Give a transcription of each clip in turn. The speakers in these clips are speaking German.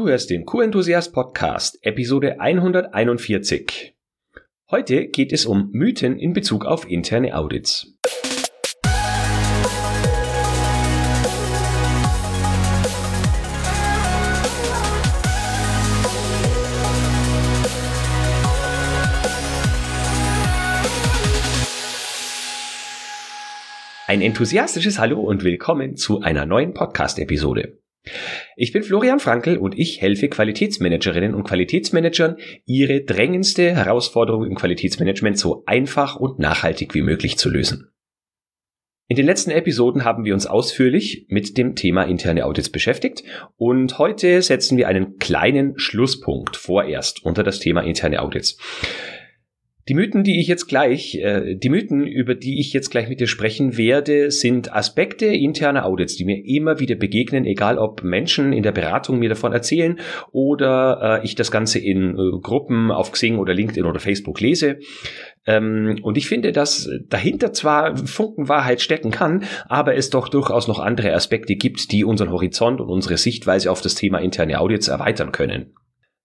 Du hörst den Q-Enthusiast-Podcast, Episode 141. Heute geht es um Mythen in Bezug auf interne Audits. Ein enthusiastisches Hallo und willkommen zu einer neuen Podcast-Episode. Ich bin Florian Frankel und ich helfe Qualitätsmanagerinnen und Qualitätsmanagern, ihre drängendste Herausforderung im Qualitätsmanagement so einfach und nachhaltig wie möglich zu lösen. In den letzten Episoden haben wir uns ausführlich mit dem Thema interne Audits beschäftigt und heute setzen wir einen kleinen Schlusspunkt vorerst unter das Thema interne Audits. Die Mythen, über die ich jetzt gleich mit dir sprechen werde, sind Aspekte interner Audits, die mir immer wieder begegnen, egal ob Menschen in der Beratung mir davon erzählen oder ich das Ganze in Gruppen auf Xing oder LinkedIn oder Facebook lese. Und ich finde, dass dahinter zwar Funken Wahrheit stecken kann, aber es doch durchaus noch andere Aspekte gibt, die unseren Horizont und unsere Sichtweise auf das Thema interne Audits erweitern können.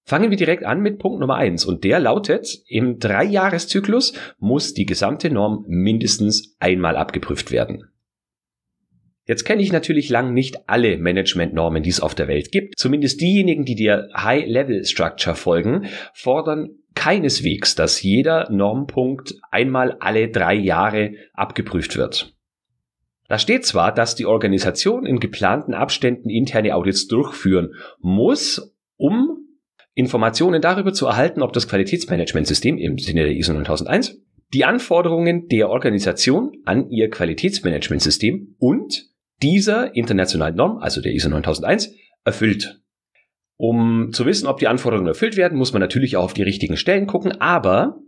Fangen wir direkt an mit Punkt Nummer 1 und der lautet, im 3-Jahres-Zyklus muss die gesamte Norm mindestens einmal abgeprüft werden. Jetzt kenne ich natürlich lang nicht alle Managementnormen, die es auf der Welt gibt. Zumindest diejenigen, die der High-Level-Structure folgen, fordern keineswegs, dass jeder Normpunkt einmal alle 3 Jahre abgeprüft wird. Da steht zwar, dass die Organisation in geplanten Abständen interne Audits durchführen muss, um Informationen darüber zu erhalten, ob das Qualitätsmanagementsystem im Sinne der ISO 9001 die Anforderungen der Organisation an ihr Qualitätsmanagementsystem und dieser internationalen Norm, also der ISO 9001, erfüllt. Um zu wissen, ob die Anforderungen erfüllt werden, muss man natürlich auch auf die richtigen Stellen gucken, aber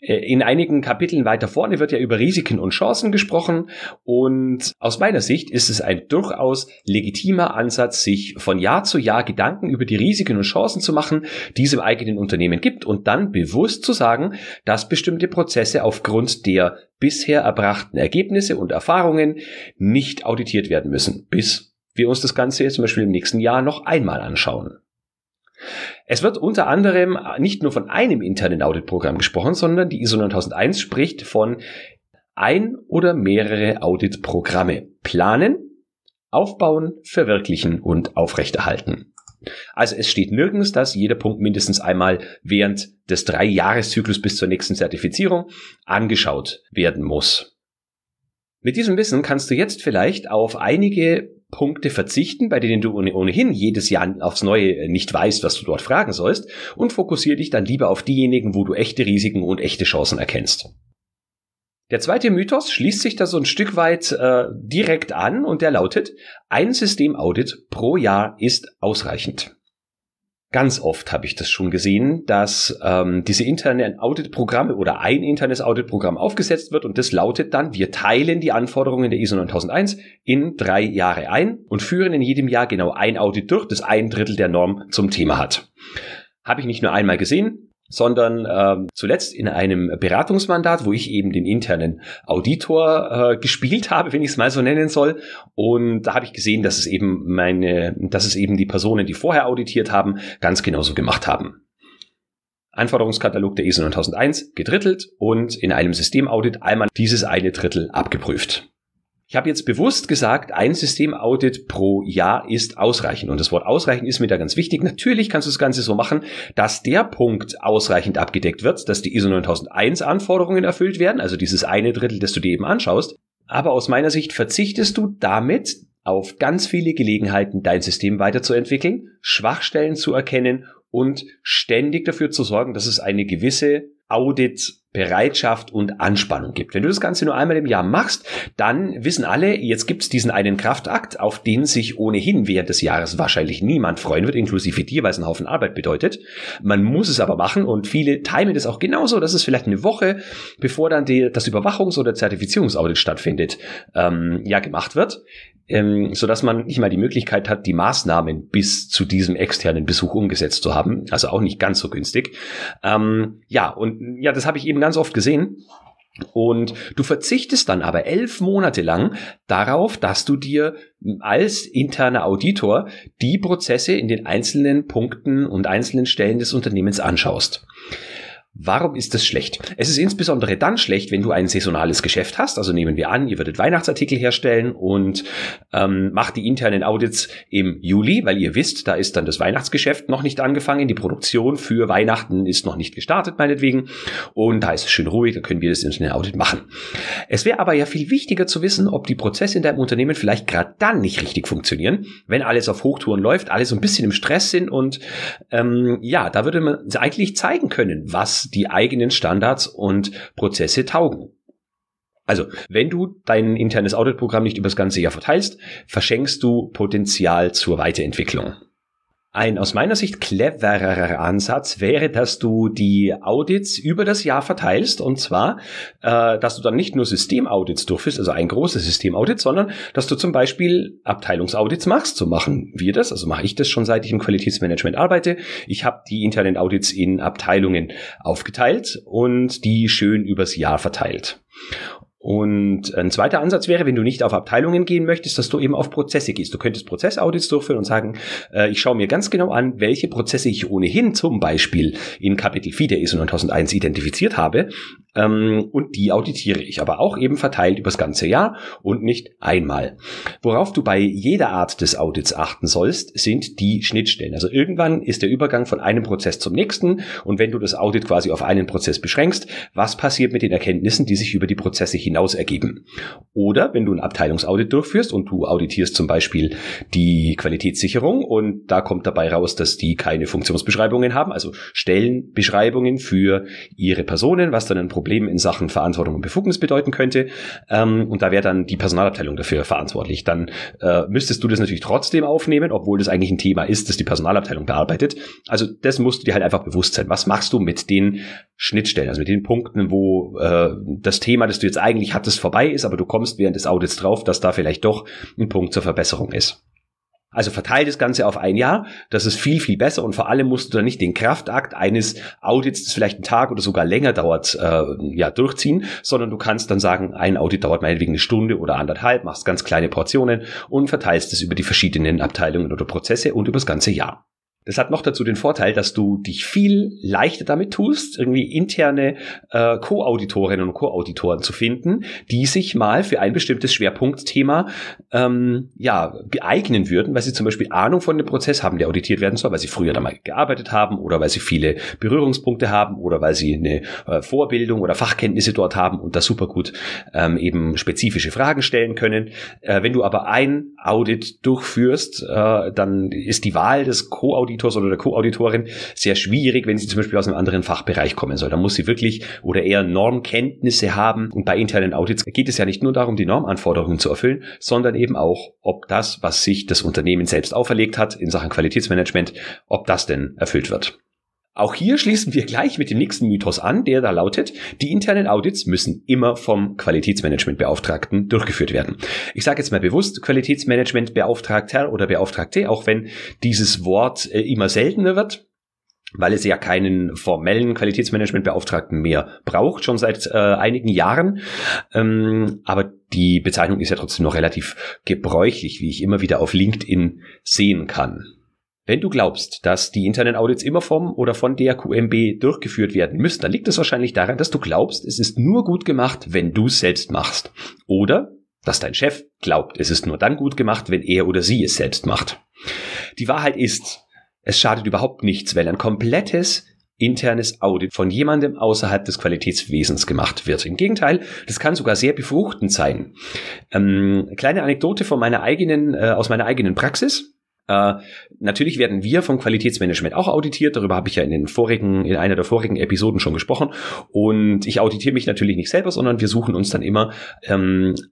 in einigen Kapiteln weiter vorne wird ja über Risiken und Chancen gesprochen und aus meiner Sicht ist es ein durchaus legitimer Ansatz, sich von Jahr zu Jahr Gedanken über die Risiken und Chancen zu machen, die es im eigenen Unternehmen gibt und dann bewusst zu sagen, dass bestimmte Prozesse aufgrund der bisher erbrachten Ergebnisse und Erfahrungen nicht auditiert werden müssen, bis wir uns das Ganze jetzt zum Beispiel im nächsten Jahr noch einmal anschauen. Es wird unter anderem nicht nur von einem internen Auditprogramm gesprochen, sondern die ISO 9001 spricht von ein oder mehrere Auditprogramme planen, aufbauen, verwirklichen und aufrechterhalten. Also es steht nirgends, dass jeder Punkt mindestens einmal während des 3-Jahres-Zyklus bis zur nächsten Zertifizierung angeschaut werden muss. Mit diesem Wissen kannst du jetzt vielleicht auf einige Punkte verzichten, bei denen du ohnehin jedes Jahr aufs Neue nicht weißt, was du dort fragen sollst, und fokussiere dich dann lieber auf diejenigen, wo du echte Risiken und echte Chancen erkennst. Der zweite Mythos schließt sich da so ein Stück weit direkt an und der lautet, ein Systemaudit pro Jahr ist ausreichend. Ganz oft habe ich das schon gesehen, dass diese internen Auditprogramme oder ein internes Auditprogramm aufgesetzt wird und das lautet dann, wir teilen die Anforderungen der ISO 9001 in 3 Jahre ein und führen in jedem Jahr genau ein Audit durch, das 1/3 der Norm zum Thema hat. Habe ich nicht nur einmal gesehen, sondern zuletzt in einem Beratungsmandat, wo ich eben den internen Auditor gespielt habe, wenn ich es mal so nennen soll. Und da habe ich gesehen, dass es eben die Personen, die vorher auditiert haben, ganz genauso gemacht haben. Anforderungskatalog der ISO 9001 gedrittelt und in einem Systemaudit einmal dieses 1/3 abgeprüft. Ich habe jetzt bewusst gesagt, ein Systemaudit pro Jahr ist ausreichend. Und das Wort ausreichend ist mir da ganz wichtig. Natürlich kannst du das Ganze so machen, dass der Punkt ausreichend abgedeckt wird, dass die ISO 9001 Anforderungen erfüllt werden, also dieses 1/3, das du dir eben anschaust. Aber aus meiner Sicht verzichtest du damit auf ganz viele Gelegenheiten, dein System weiterzuentwickeln, Schwachstellen zu erkennen und ständig dafür zu sorgen, dass es eine gewisse Auditbereitschaft und Anspannung gibt. Wenn du das Ganze nur einmal im Jahr machst, dann wissen alle, jetzt gibt's diesen einen Kraftakt, auf den sich ohnehin während des Jahres wahrscheinlich niemand freuen wird, inklusive dir, weil es einen Haufen Arbeit bedeutet. Man muss es aber machen und viele timen das auch genauso, dass es vielleicht eine Woche, bevor dann das Überwachungs- oder Zertifizierungsaudit stattfindet, gemacht wird, sodass man nicht mal die Möglichkeit hat, die Maßnahmen bis zu diesem externen Besuch umgesetzt zu haben. Also auch nicht ganz so günstig. Das habe ich eben ganz oft gesehen. Und du verzichtest dann aber 11 Monate lang darauf, dass du dir als interner Auditor die Prozesse in den einzelnen Punkten und einzelnen Stellen des Unternehmens anschaust. Warum ist das schlecht? Es ist insbesondere dann schlecht, wenn du ein saisonales Geschäft hast. Also nehmen wir an, ihr würdet Weihnachtsartikel herstellen und macht die internen Audits im Juli, weil ihr wisst, da ist dann das Weihnachtsgeschäft noch nicht angefangen. Die Produktion für Weihnachten ist noch nicht gestartet, meinetwegen. Und da ist es schön ruhig, da können wir das interne Audit machen. Es wäre aber ja viel wichtiger zu wissen, ob die Prozesse in deinem Unternehmen vielleicht gerade dann nicht richtig funktionieren, wenn alles auf Hochtouren läuft, alle so ein bisschen im Stress sind. Und da würde man eigentlich zeigen können, was die eigenen Standards und Prozesse taugen. Also, wenn du dein internes Auditprogramm nicht über das ganze Jahr verteilst, verschenkst du Potenzial zur Weiterentwicklung. Ein aus meiner Sicht clevererer Ansatz wäre, dass du die Audits über das Jahr verteilst, und zwar, dass du dann nicht nur Systemaudits durchführst, also ein großes Systemaudit, sondern dass du zum Beispiel Abteilungsaudits machst. So machen wir das, also mache ich das schon, seit ich im Qualitätsmanagement arbeite. Ich habe die internen Audits in Abteilungen aufgeteilt und die schön übers Jahr verteilt. Und ein zweiter Ansatz wäre, wenn du nicht auf Abteilungen gehen möchtest, dass du eben auf Prozesse gehst. Du könntest Prozessaudits durchführen und sagen, ich schaue mir ganz genau an, welche Prozesse ich ohnehin zum Beispiel in Kapitel 4 der ISO 9001 identifiziert habe, und die auditiere ich, aber auch eben verteilt übers ganze Jahr und nicht einmal. Worauf du bei jeder Art des Audits achten sollst, sind die Schnittstellen. Also irgendwann ist der Übergang von einem Prozess zum nächsten, und wenn du das Audit quasi auf einen Prozess beschränkst, was passiert mit den Erkenntnissen, die sich über die Prozesse hinaus ergeben? Oder wenn du ein Abteilungsaudit durchführst und du auditierst zum Beispiel die Qualitätssicherung und da kommt dabei raus, dass die keine Funktionsbeschreibungen haben, also Stellenbeschreibungen für ihre Personen, was dann ein Problem in Sachen Verantwortung und Befugnis bedeuten könnte, und da wäre dann die Personalabteilung dafür verantwortlich. Dann müsstest du das natürlich trotzdem aufnehmen, obwohl das eigentlich ein Thema ist, das die Personalabteilung bearbeitet. Also das musst du dir halt einfach bewusst sein. Was machst du mit den Schnittstellen, also mit den Punkten, wo das Thema, das du jetzt eigentlich hattest, vorbei ist, aber du kommst während des Audits drauf, dass da vielleicht doch ein Punkt zur Verbesserung ist. Also verteil das Ganze auf ein Jahr, das ist viel, viel besser, und vor allem musst du dann nicht den Kraftakt eines Audits, das vielleicht einen Tag oder sogar länger dauert, durchziehen, sondern du kannst dann sagen, ein Audit dauert meinetwegen eine Stunde oder anderthalb, machst ganz kleine Portionen und verteilst es über die verschiedenen Abteilungen oder Prozesse und über das ganze Jahr. Das hat noch dazu den Vorteil, dass du dich viel leichter damit tust, irgendwie interne Co-Auditorinnen und Co-Auditoren zu finden, die sich mal für ein bestimmtes Schwerpunktthema eignen würden, weil sie zum Beispiel Ahnung von dem Prozess haben, der auditiert werden soll, weil sie früher da mal gearbeitet haben oder weil sie viele Berührungspunkte haben oder weil sie eine Vorbildung oder Fachkenntnisse dort haben und da super gut eben spezifische Fragen stellen können. Wenn du aber ein Audit durchführst, dann ist die Wahl des Co-Auditors oder der Co-Auditorin sehr schwierig, wenn sie zum Beispiel aus einem anderen Fachbereich kommen soll. Da muss sie wirklich oder eher Normkenntnisse haben. Und bei internen Audits geht es ja nicht nur darum, die Normanforderungen zu erfüllen, sondern eben auch, ob das, was sich das Unternehmen selbst auferlegt hat in Sachen Qualitätsmanagement, ob das denn erfüllt wird. Auch hier schließen wir gleich mit dem nächsten Mythos an, der da lautet, die internen Audits müssen immer vom Qualitätsmanagementbeauftragten durchgeführt werden. Ich sage jetzt mal bewusst Qualitätsmanagementbeauftragter oder Beauftragte, auch wenn dieses Wort immer seltener wird, weil es ja keinen formellen Qualitätsmanagementbeauftragten mehr braucht, schon seit einigen Jahren. Aber die Bezeichnung ist ja trotzdem noch relativ gebräuchlich, wie ich immer wieder auf LinkedIn sehen kann. Wenn du glaubst, dass die internen Audits immer vom oder von der QMB durchgeführt werden müssen, dann liegt es wahrscheinlich daran, dass du glaubst, es ist nur gut gemacht, wenn du es selbst machst. Oder dass dein Chef glaubt, es ist nur dann gut gemacht, wenn er oder sie es selbst macht. Die Wahrheit ist, es schadet überhaupt nichts, wenn ein komplettes internes Audit von jemandem außerhalb des Qualitätswesens gemacht wird. Im Gegenteil, das kann sogar sehr befruchtend sein. Kleine Anekdote von aus meiner eigenen Praxis. Natürlich werden wir vom Qualitätsmanagement auch auditiert, darüber habe ich ja in einer der vorigen Episoden schon gesprochen, und ich auditiere mich natürlich nicht selber, sondern wir suchen uns dann immer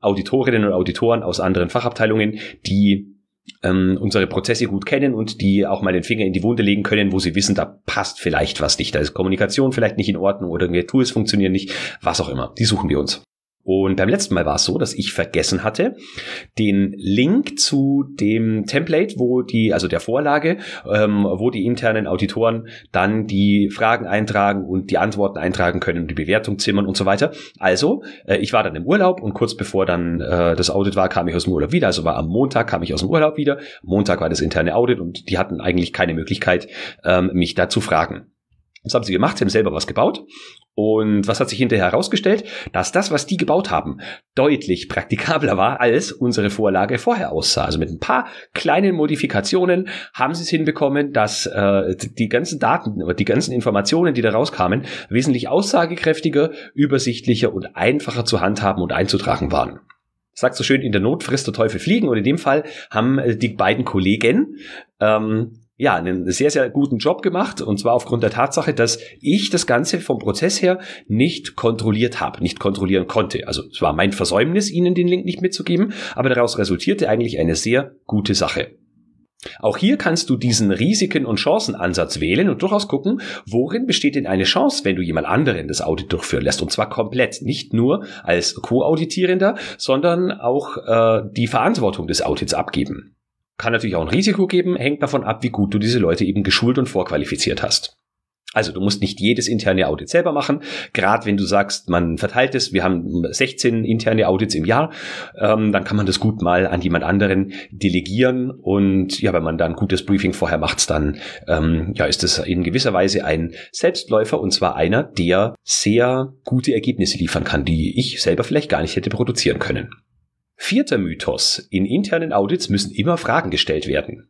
Auditorinnen und Auditoren aus anderen Fachabteilungen, die unsere Prozesse gut kennen und die auch mal den Finger in die Wunde legen können, wo sie wissen, da passt vielleicht was nicht, da ist Kommunikation vielleicht nicht in Ordnung oder Tools funktionieren nicht, was auch immer, die suchen wir uns. Und beim letzten Mal war es so, dass ich vergessen hatte, den Link zu dem Template, also der Vorlage, wo die internen Auditoren dann die Fragen eintragen und die Antworten eintragen können, die Bewertung zimmern und so weiter. Also, ich war dann im Urlaub und kurz bevor dann das Audit war, kam ich aus dem Urlaub wieder. Also war am Montag, kam ich aus dem Urlaub wieder. Montag war das interne Audit und die hatten eigentlich keine Möglichkeit, mich da zu fragen. Das haben sie gemacht, sie haben selber was gebaut. Und was hat sich hinterher herausgestellt? Dass das, was die gebaut haben, deutlich praktikabler war, als unsere Vorlage vorher aussah. Also mit ein paar kleinen Modifikationen haben sie es hinbekommen, dass die ganzen Daten oder die ganzen Informationen, die da rauskamen, wesentlich aussagekräftiger, übersichtlicher und einfacher zu handhaben und einzutragen waren. Sagt so schön, in der Not frisst der Teufel Fliegen. Und in dem Fall haben die beiden Kollegen einen sehr, sehr guten Job gemacht, und zwar aufgrund der Tatsache, dass ich das Ganze vom Prozess her nicht kontrolliert habe, nicht kontrollieren konnte. Also es war mein Versäumnis, Ihnen den Link nicht mitzugeben, aber daraus resultierte eigentlich eine sehr gute Sache. Auch hier kannst du diesen Risiken- und Chancenansatz wählen und durchaus gucken, worin besteht denn eine Chance, wenn du jemand anderen das Audit durchführen lässt, und zwar komplett, nicht nur als Co-Auditierender, sondern auch die Verantwortung des Audits abgeben. Kann natürlich auch ein Risiko geben, hängt davon ab, wie gut du diese Leute eben geschult und vorqualifiziert hast. Also du musst nicht jedes interne Audit selber machen, gerade wenn du sagst, man verteilt es, wir haben 16 interne Audits im Jahr, dann kann man das gut mal an jemand anderen delegieren, und ja, wenn man dann ein gutes Briefing vorher macht, dann ist das in gewisser Weise ein Selbstläufer, und zwar einer, der sehr gute Ergebnisse liefern kann, die ich selber vielleicht gar nicht hätte produzieren können. 4. Mythos: In internen Audits müssen immer Fragen gestellt werden.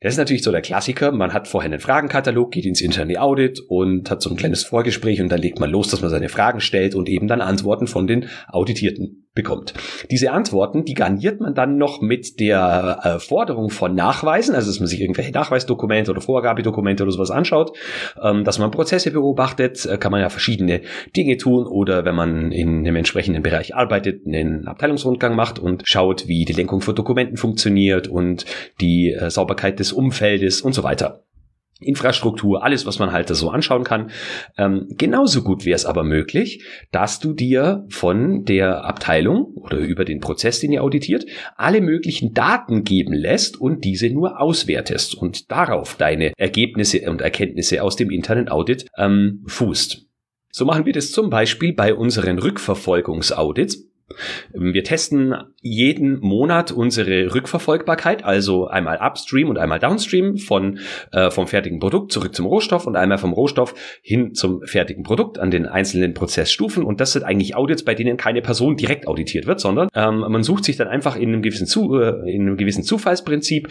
Das ist natürlich so der Klassiker. Man hat vorher einen Fragenkatalog, geht ins interne Audit und hat so ein kleines Vorgespräch, und dann legt man los, dass man seine Fragen stellt und eben dann Antworten von den Auditierten bekommt. Diese Antworten, die garniert man dann noch mit der Forderung von Nachweisen, also dass man sich irgendwelche Nachweisdokumente oder Vorgabedokumente oder sowas anschaut, dass man Prozesse beobachtet, kann man ja verschiedene Dinge tun, oder wenn man in einem entsprechenden Bereich arbeitet, einen Abteilungsrundgang macht und schaut, wie die Lenkung von Dokumenten funktioniert und die Sauberkeit des Umfeldes und so weiter. Infrastruktur, alles, was man halt da so anschauen kann. Genauso gut wäre es aber möglich, dass du dir von der Abteilung oder über den Prozess, den ihr auditiert, alle möglichen Daten geben lässt und diese nur auswertest und darauf deine Ergebnisse und Erkenntnisse aus dem internen Audit fußt. So machen wir das zum Beispiel bei unseren Rückverfolgungsaudits. Wir testen jeden Monat unsere Rückverfolgbarkeit, also einmal Upstream und einmal Downstream vom fertigen Produkt zurück zum Rohstoff und einmal vom Rohstoff hin zum fertigen Produkt an den einzelnen Prozessstufen. Und das sind eigentlich Audits, bei denen keine Person direkt auditiert wird, sondern man sucht sich dann einfach in einem gewissen Zufallsprinzip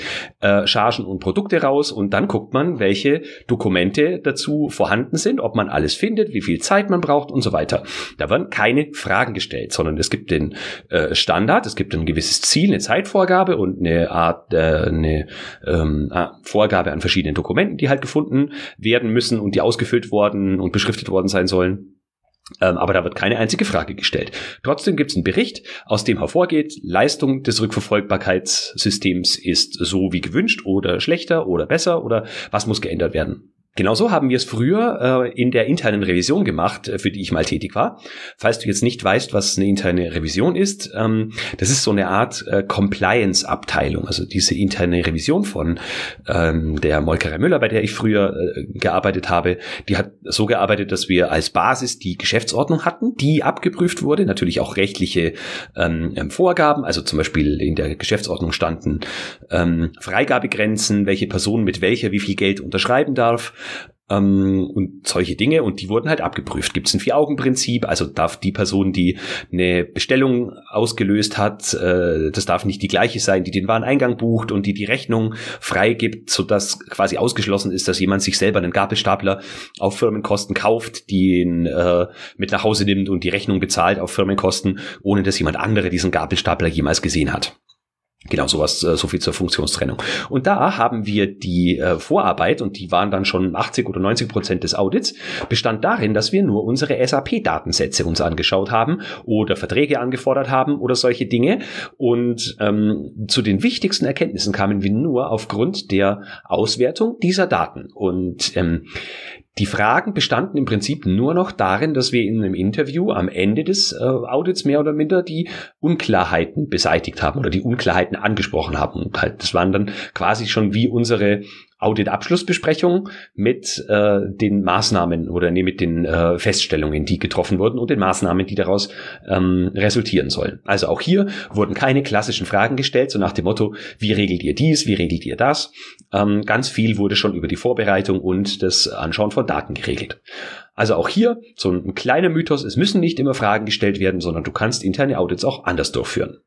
Chargen und Produkte raus, und dann guckt man, welche Dokumente dazu vorhanden sind, ob man alles findet, wie viel Zeit man braucht und so weiter. Da werden keine Fragen gestellt, sondern es gibt den Standard, es gibt ein gewisses Ziel, eine Zeitvorgabe und eine Art Vorgabe an verschiedenen Dokumenten, die halt gefunden werden müssen und die ausgefüllt worden und beschriftet worden sein sollen. Aber da wird keine einzige Frage gestellt. Trotzdem gibt es einen Bericht, aus dem hervorgeht, Leistung des Rückverfolgbarkeitssystems ist so wie gewünscht oder schlechter oder besser oder was muss geändert werden. Genauso haben wir es früher in der internen Revision gemacht, für die ich mal tätig war. Falls du jetzt nicht weißt, was eine interne Revision ist, das ist so eine Art Compliance-Abteilung. Also diese interne Revision von der Molkerei Müller, bei der ich früher gearbeitet habe, die hat so gearbeitet, dass wir als Basis die Geschäftsordnung hatten, die abgeprüft wurde. Natürlich auch rechtliche Vorgaben, also zum Beispiel in der Geschäftsordnung standen Freigabegrenzen, welche Person mit welcher wie viel Geld unterschreiben darf. Und solche Dinge, und die wurden halt abgeprüft. Gibt es ein 4-Augen-Prinzip, also darf die Person, die eine Bestellung ausgelöst hat, das darf nicht die gleiche sein, die den Wareneingang bucht und die Rechnung freigibt, sodass quasi ausgeschlossen ist, dass jemand sich selber einen Gabelstapler auf Firmenkosten kauft, den mit nach Hause nimmt und die Rechnung bezahlt auf Firmenkosten, ohne dass jemand andere diesen Gabelstapler jemals gesehen hat. Genau, sowas, so viel zur Funktionstrennung. Und da haben wir die Vorarbeit, und die waren dann schon 80% oder 90% des Audits, bestand darin, dass wir nur unsere SAP-Datensätze uns angeschaut haben oder Verträge angefordert haben oder solche Dinge. Und zu den wichtigsten Erkenntnissen kamen wir nur aufgrund der Auswertung dieser Daten. Und Die Fragen bestanden im Prinzip nur noch darin, dass wir in einem Interview am Ende des Audits mehr oder minder die Unklarheiten beseitigt haben oder die Unklarheiten angesprochen haben. Und halt, das waren dann quasi schon wie unsere Audit-Abschlussbesprechung mit den Maßnahmen oder mit den Feststellungen, die getroffen wurden und den Maßnahmen, die daraus resultieren sollen. Also auch hier wurden keine klassischen Fragen gestellt, so nach dem Motto, wie regelt ihr dies, wie regelt ihr das? Ganz viel wurde schon über die Vorbereitung und das Anschauen von Daten geregelt. Also auch hier so ein kleiner Mythos, es müssen nicht immer Fragen gestellt werden, sondern du kannst interne Audits auch anders durchführen.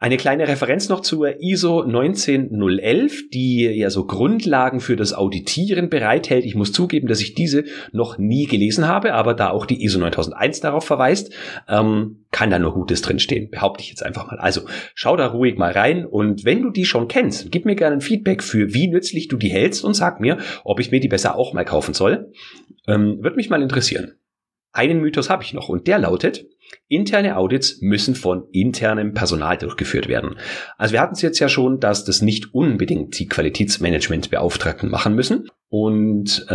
Eine kleine Referenz noch zur ISO 19011, die ja so Grundlagen für das Auditieren bereithält. Ich muss zugeben, dass ich diese noch nie gelesen habe, aber da auch die ISO 9001 darauf verweist, kann da nur Gutes drinstehen, behaupte ich jetzt einfach mal. Also schau da ruhig mal rein und wenn du die schon kennst, gib mir gerne ein Feedback für, wie nützlich du die hältst und sag mir, ob ich mir die besser auch mal kaufen soll. Würde mich mal interessieren. Einen Mythos habe ich noch und der lautet, interne Audits müssen von internem Personal durchgeführt werden. Also wir hatten es jetzt ja schon, dass das nicht unbedingt die Qualitätsmanagementbeauftragten machen müssen und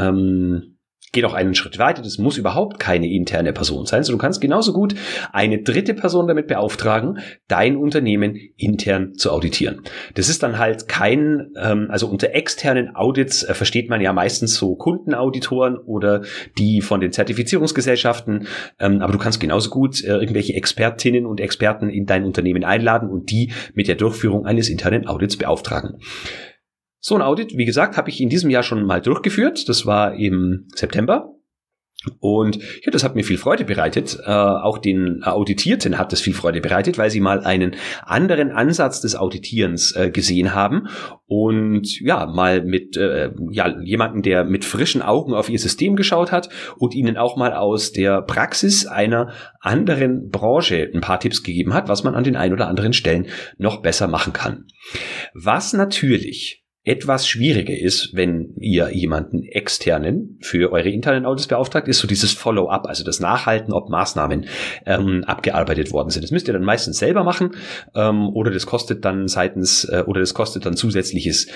geht auch einen Schritt weiter, das muss überhaupt keine interne Person sein, sondern du kannst genauso gut eine dritte Person damit beauftragen, dein Unternehmen intern zu auditieren. Das ist dann halt kein, also unter externen Audits versteht man ja meistens so Kundenauditoren oder die von den Zertifizierungsgesellschaften, aber du kannst genauso gut irgendwelche Expertinnen und Experten in dein Unternehmen einladen und die mit der Durchführung eines internen Audits beauftragen. So ein Audit, wie gesagt, habe ich in diesem Jahr schon mal durchgeführt. Das war im September. Und ja, das hat mir viel Freude bereitet. Auch den Auditierten hat das viel Freude bereitet, weil sie mal einen anderen Ansatz des Auditierens gesehen haben und ja, mal mit jemanden, der mit frischen Augen auf ihr System geschaut hat und ihnen auch mal aus der Praxis einer anderen Branche ein paar Tipps gegeben hat, was man an den ein oder anderen Stellen noch besser machen kann. Was natürlich etwas schwieriger ist, wenn ihr jemanden externen für eure internen Audits beauftragt, ist so dieses Follow-up, also das Nachhalten, ob Maßnahmen abgearbeitet worden sind. Das müsst ihr dann meistens selber machen oder das kostet dann zusätzliches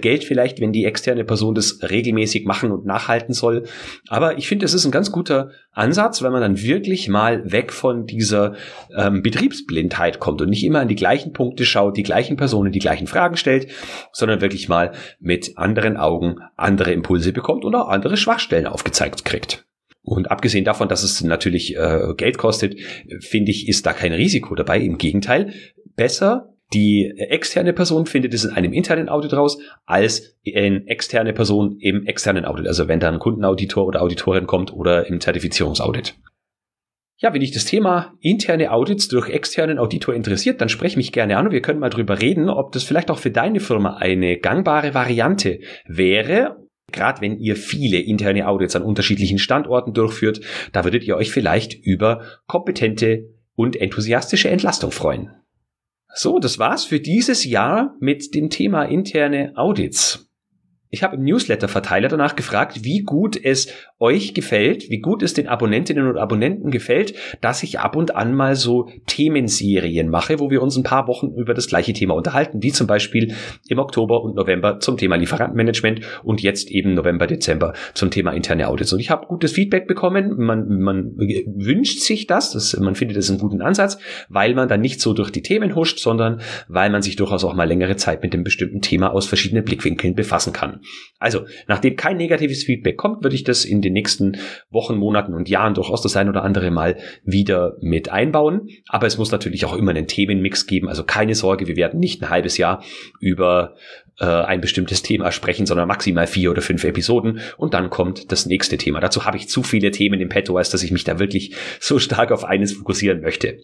Geld vielleicht, wenn die externe Person das regelmäßig machen und nachhalten soll. Aber ich finde, es ist ein ganz guter Ansatz, weil man dann wirklich mal weg von dieser Betriebsblindheit kommt und nicht immer an die gleichen Punkte schaut, die gleichen Personen, die gleichen Fragen stellt, sondern wirklich mal mit anderen Augen andere Impulse bekommt und auch andere Schwachstellen aufgezeigt kriegt. Und abgesehen davon, dass es natürlich Geld kostet, finde ich, ist da kein Risiko dabei. Im Gegenteil, besser die externe Person findet es in einem internen Audit raus, als eine externe Person im externen Audit. Also wenn da ein Kundenauditor oder Auditorin kommt oder im Zertifizierungsaudit. Ja, wenn dich das Thema interne Audits durch externen Auditor interessiert, dann sprech mich gerne an und wir können mal drüber reden, ob das vielleicht auch für deine Firma eine gangbare Variante wäre. Gerade wenn ihr viele interne Audits an unterschiedlichen Standorten durchführt, da würdet ihr euch vielleicht über kompetente und enthusiastische Entlastung freuen. So, das war's für dieses Jahr mit dem Thema interne Audits. Ich habe im Newsletter-Verteiler danach gefragt, wie gut es euch gefällt, wie gut es den Abonnentinnen und Abonnenten gefällt, dass ich ab und an mal so Themenserien mache, wo wir uns ein paar Wochen über das gleiche Thema unterhalten, wie zum Beispiel im Oktober und November zum Thema Lieferantenmanagement und jetzt eben November, Dezember zum Thema interne Audits. Und ich habe gutes Feedback bekommen, man wünscht sich das, man findet das einen guten Ansatz, weil man dann nicht so durch die Themen huscht, sondern weil man sich durchaus auch mal längere Zeit mit einem bestimmten Thema aus verschiedenen Blickwinkeln befassen kann. Also, nachdem kein negatives Feedback kommt, würde ich das in den nächsten Wochen, Monaten und Jahren durchaus das ein oder andere Mal wieder mit einbauen. Aber es muss natürlich auch immer einen Themenmix geben. Also keine Sorge, wir werden nicht ein halbes Jahr über ein bestimmtes Thema sprechen, sondern maximal 4 oder 5 Episoden und dann kommt das nächste Thema. Dazu habe ich zu viele Themen im Petto, als dass ich mich da wirklich so stark auf eines fokussieren möchte.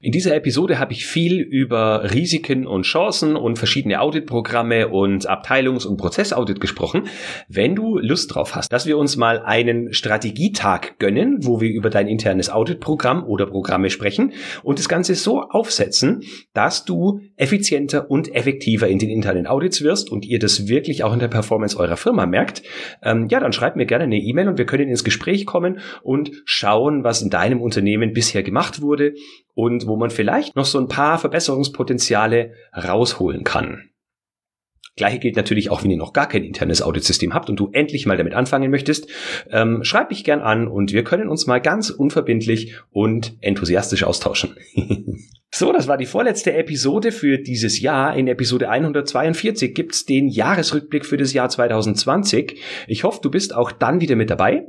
In dieser Episode habe ich viel über Risiken und Chancen und verschiedene Auditprogramme und Abteilungs- und Prozessaudit gesprochen. Wenn du Lust drauf hast, dass wir uns mal einen Strategietag gönnen, wo wir über dein internes Auditprogramm oder Programme sprechen und das Ganze so aufsetzen, dass du effizienter und effektiver in den internen Audits wirst und ihr das wirklich auch in der Performance eurer Firma merkt, ja, dann schreib mir gerne eine E-Mail und wir können ins Gespräch kommen und schauen, was in deinem Unternehmen bisher gemacht wurde und wo man vielleicht noch so ein paar Verbesserungspotenziale rausholen kann. Gleiche gilt natürlich auch, wenn ihr noch gar kein internes Auditsystem habt und du endlich mal damit anfangen möchtest. Schreib mich gern an und wir können uns mal ganz unverbindlich und enthusiastisch austauschen. So, das war die vorletzte Episode für dieses Jahr. In Episode 142 gibt's den Jahresrückblick für das Jahr 2020. Ich hoffe, du bist auch dann wieder mit dabei.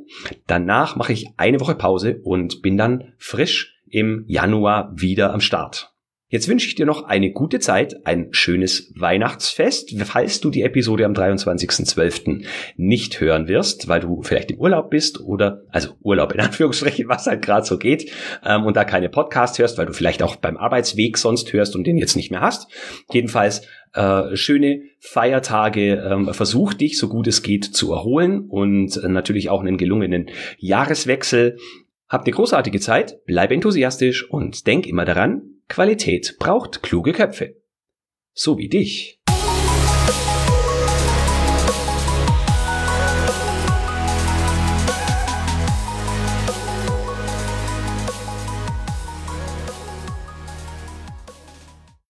Danach mache ich eine Woche Pause und bin dann frisch im Januar wieder am Start. Jetzt wünsche ich dir noch eine gute Zeit, ein schönes Weihnachtsfest, falls du die Episode am 23.12. nicht hören wirst, weil du vielleicht im Urlaub bist oder, also Urlaub in Anführungsstrichen, was halt gerade so geht, und da keine Podcasts hörst, weil du vielleicht auch beim Arbeitsweg sonst hörst und den jetzt nicht mehr hast. Jedenfalls schöne Feiertage, versuch dich so gut es geht zu erholen und natürlich auch einen gelungenen Jahreswechsel. Habt eine großartige Zeit, bleib enthusiastisch und denk immer daran, Qualität braucht kluge Köpfe. So wie dich.